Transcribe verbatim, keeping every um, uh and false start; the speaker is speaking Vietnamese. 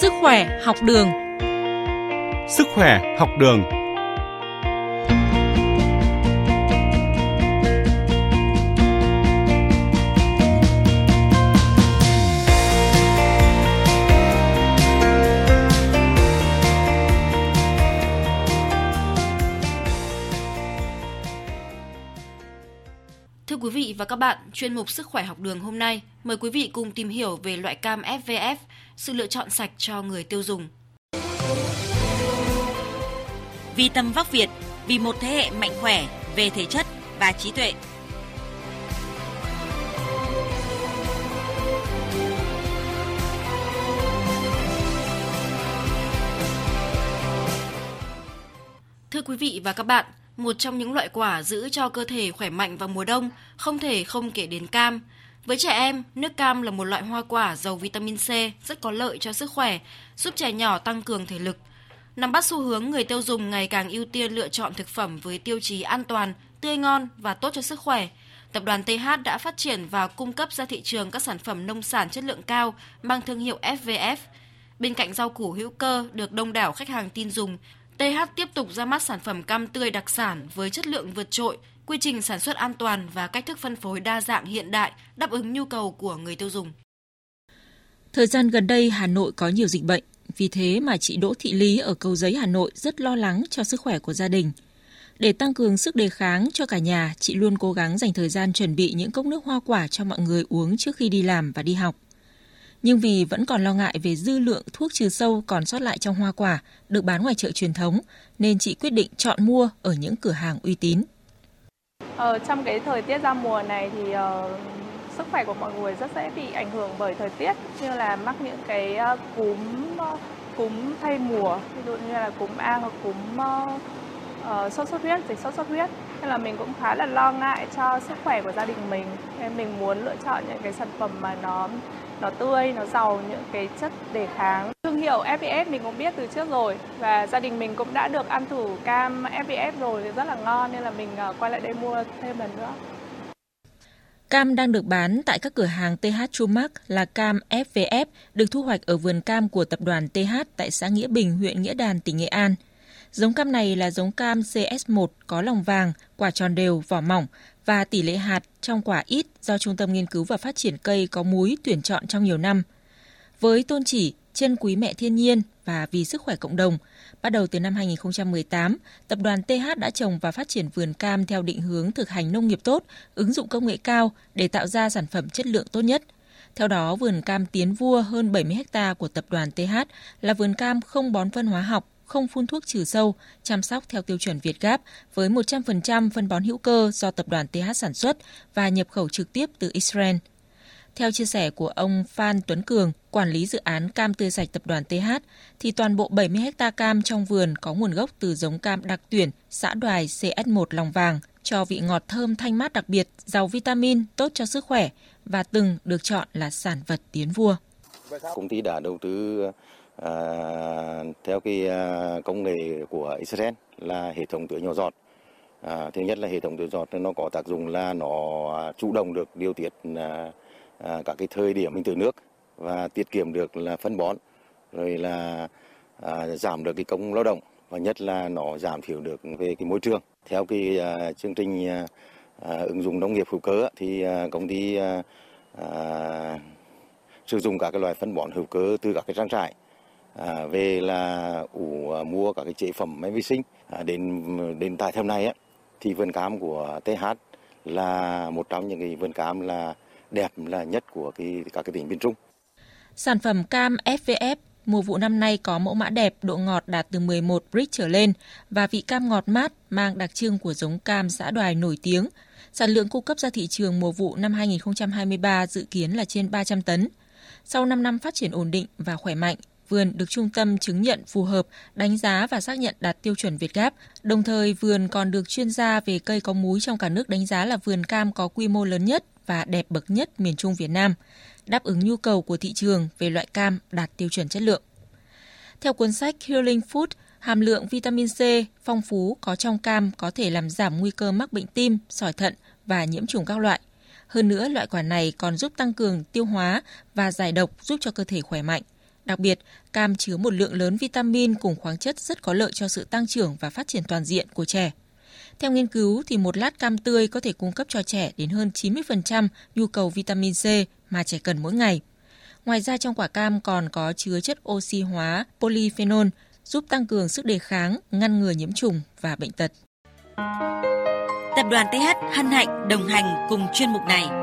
Sức khỏe học đường. Sức khỏe học đường. Thưa quý vị và các bạn, chuyên mục Sức khỏe học đường hôm nay mời quý vị cùng tìm hiểu về loại cam ép vê ép, sự lựa chọn sạch cho người tiêu dùng. Vì tầm vóc Việt, vì một thế hệ mạnh khỏe về thể chất và trí tuệ. Thưa quý vị và các bạn, một trong những loại quả giữ cho cơ thể khỏe mạnh vào mùa đông, không thể không kể đến cam. Với trẻ em, nước cam là một loại hoa quả giàu vitamin C rất có lợi cho sức khỏe, giúp trẻ nhỏ tăng cường thể lực. Nắm bắt xu hướng, người tiêu dùng ngày càng ưu tiên lựa chọn thực phẩm với tiêu chí an toàn, tươi ngon và tốt cho sức khỏe. Tập đoàn tê hát đã phát triển và cung cấp ra thị trường các sản phẩm nông sản chất lượng cao mang thương hiệu ép vê ép. Bên cạnh rau củ hữu cơ được đông đảo khách hàng tin dùng, tê hát tiếp tục ra mắt sản phẩm cam tươi đặc sản với chất lượng vượt trội, quy trình sản xuất an toàn và cách thức phân phối đa dạng hiện đại đáp ứng nhu cầu của người tiêu dùng. Thời gian gần đây, Hà Nội có nhiều dịch bệnh, vì thế mà chị Đỗ Thị Lý ở Cầu Giấy, Hà Nội rất lo lắng cho sức khỏe của gia đình. Để tăng cường sức đề kháng cho cả nhà, chị luôn cố gắng dành thời gian chuẩn bị những cốc nước hoa quả cho mọi người uống trước khi đi làm và đi học. Nhưng vì vẫn còn lo ngại về dư lượng thuốc trừ sâu còn sót lại trong hoa quả được bán ngoài chợ truyền thống, nên chị quyết định chọn mua ở những cửa hàng uy tín. Ờ, trong cái thời tiết ra mùa này thì uh, sức khỏe của mọi người rất dễ bị ảnh hưởng bởi thời tiết, như là mắc những cái uh, cúm uh, cúm thay mùa, ví dụ như là cúm A hoặc cúm uh, uh, sốt xuất huyết, dịch sốt xuất huyết. Nên là mình cũng khá là lo ngại cho sức khỏe của gia đình mình. Nên mình muốn lựa chọn những cái sản phẩm mà nó nó tươi, nó giàu những cái chất đề kháng. Thương hiệu ép vê ép mình cũng biết từ trước rồi và gia đình mình cũng đã được ăn thử cam ép vê ép rồi thì rất là ngon, nên là mình quay lại đây mua thêm lần nữa. Cam đang được bán tại các cửa hàng tê hát Chumac là cam ép vê ép được thu hoạch ở vườn cam của tập đoàn tê hát tại xã Nghĩa Bình, huyện Nghĩa Đàn, tỉnh Nghệ An. Giống cam này là giống cam xê ét một có lòng vàng, quả tròn đều, vỏ mỏng và tỷ lệ hạt trong quả ít do Trung tâm Nghiên cứu và Phát triển Cây có múi tuyển chọn trong nhiều năm. Với tôn chỉ chân quý mẹ thiên nhiên và vì sức khỏe cộng đồng, bắt đầu từ năm hai không một tám, tập đoàn tê hát đã trồng và phát triển vườn cam theo định hướng thực hành nông nghiệp tốt, ứng dụng công nghệ cao để tạo ra sản phẩm chất lượng tốt nhất. Theo đó, vườn cam Tiến Vua hơn bảy mươi héc ta của tập đoàn tê hát là vườn cam không bón phân hóa học, không phun thuốc trừ sâu, chăm sóc theo tiêu chuẩn Việt Gap với một trăm phần trăm phân bón hữu cơ do tập đoàn tê hát sản xuất và nhập khẩu trực tiếp từ Israel. Theo chia sẻ của ông Phan Tuấn Cường, quản lý dự án cam tươi sạch tập đoàn tê hát, thì toàn bộ bảy mươi héc ta cam trong vườn có nguồn gốc từ giống cam đặc tuyển xã Đoài xê ét một lòng vàng, cho vị ngọt thơm thanh mát đặc biệt, giàu vitamin, tốt cho sức khỏe và từng được chọn là sản vật Tiến Vua. Công ty đã đầu tư À, theo cái à, công nghệ của Israel là hệ thống tưới nhỏ giọt. À, thứ nhất là hệ thống tưới giọt nó có tác dụng là nó chủ động được điều tiết à, à, các cái thời điểm mình tưới nước và tiết kiệm được là phân bón, rồi là à, giảm được cái công lao động và nhất là nó giảm thiểu được về cái môi trường. Theo cái à, chương trình à, à, ứng dụng nông nghiệp hữu cơ thì à, công ty à, à, sử dụng các cái loại phân bón hữu cơ từ các cái trang trại. À, về là ủ à, mua các cái chế phẩm máy vi sinh à, đến đến tại theo này ấy, thì vườn cam của tê hát là một trong những cái vườn cam là đẹp là nhất của cái các cái tỉnh miền Trung. Sản phẩm cam ép vê ép mùa vụ năm nay có mẫu mã đẹp, độ ngọt đạt từ mười một Brix trở lên và vị cam ngọt mát mang đặc trưng của giống cam xã Đoài nổi tiếng. Sản lượng cung cấp ra thị trường mùa vụ năm hai không hai ba dự kiến là trên ba trăm tấn. Sau năm năm phát triển ổn định và khỏe mạnh, vườn được trung tâm chứng nhận phù hợp, đánh giá và xác nhận đạt tiêu chuẩn Việt Gap. Đồng thời, vườn còn được chuyên gia về cây có múi trong cả nước đánh giá là vườn cam có quy mô lớn nhất và đẹp bậc nhất miền Trung Việt Nam, đáp ứng nhu cầu của thị trường về loại cam đạt tiêu chuẩn chất lượng. Theo cuốn sách Healing Food, hàm lượng vitamin C phong phú có trong cam có thể làm giảm nguy cơ mắc bệnh tim, sỏi thận và nhiễm trùng các loại. Hơn nữa, loại quả này còn giúp tăng cường tiêu hóa và giải độc, giúp cho cơ thể khỏe mạnh. Đặc biệt, cam chứa một lượng lớn vitamin cùng khoáng chất rất có lợi cho sự tăng trưởng và phát triển toàn diện của trẻ. Theo nghiên cứu, thì một lát cam tươi có thể cung cấp cho trẻ đến hơn chín mươi phần trăm nhu cầu vitamin C mà trẻ cần mỗi ngày. Ngoài ra, trong quả cam còn có chứa chất oxy hóa polyphenol, giúp tăng cường sức đề kháng, ngăn ngừa nhiễm trùng và bệnh tật. Tập đoàn tê hát hân hạnh đồng hành cùng chuyên mục này.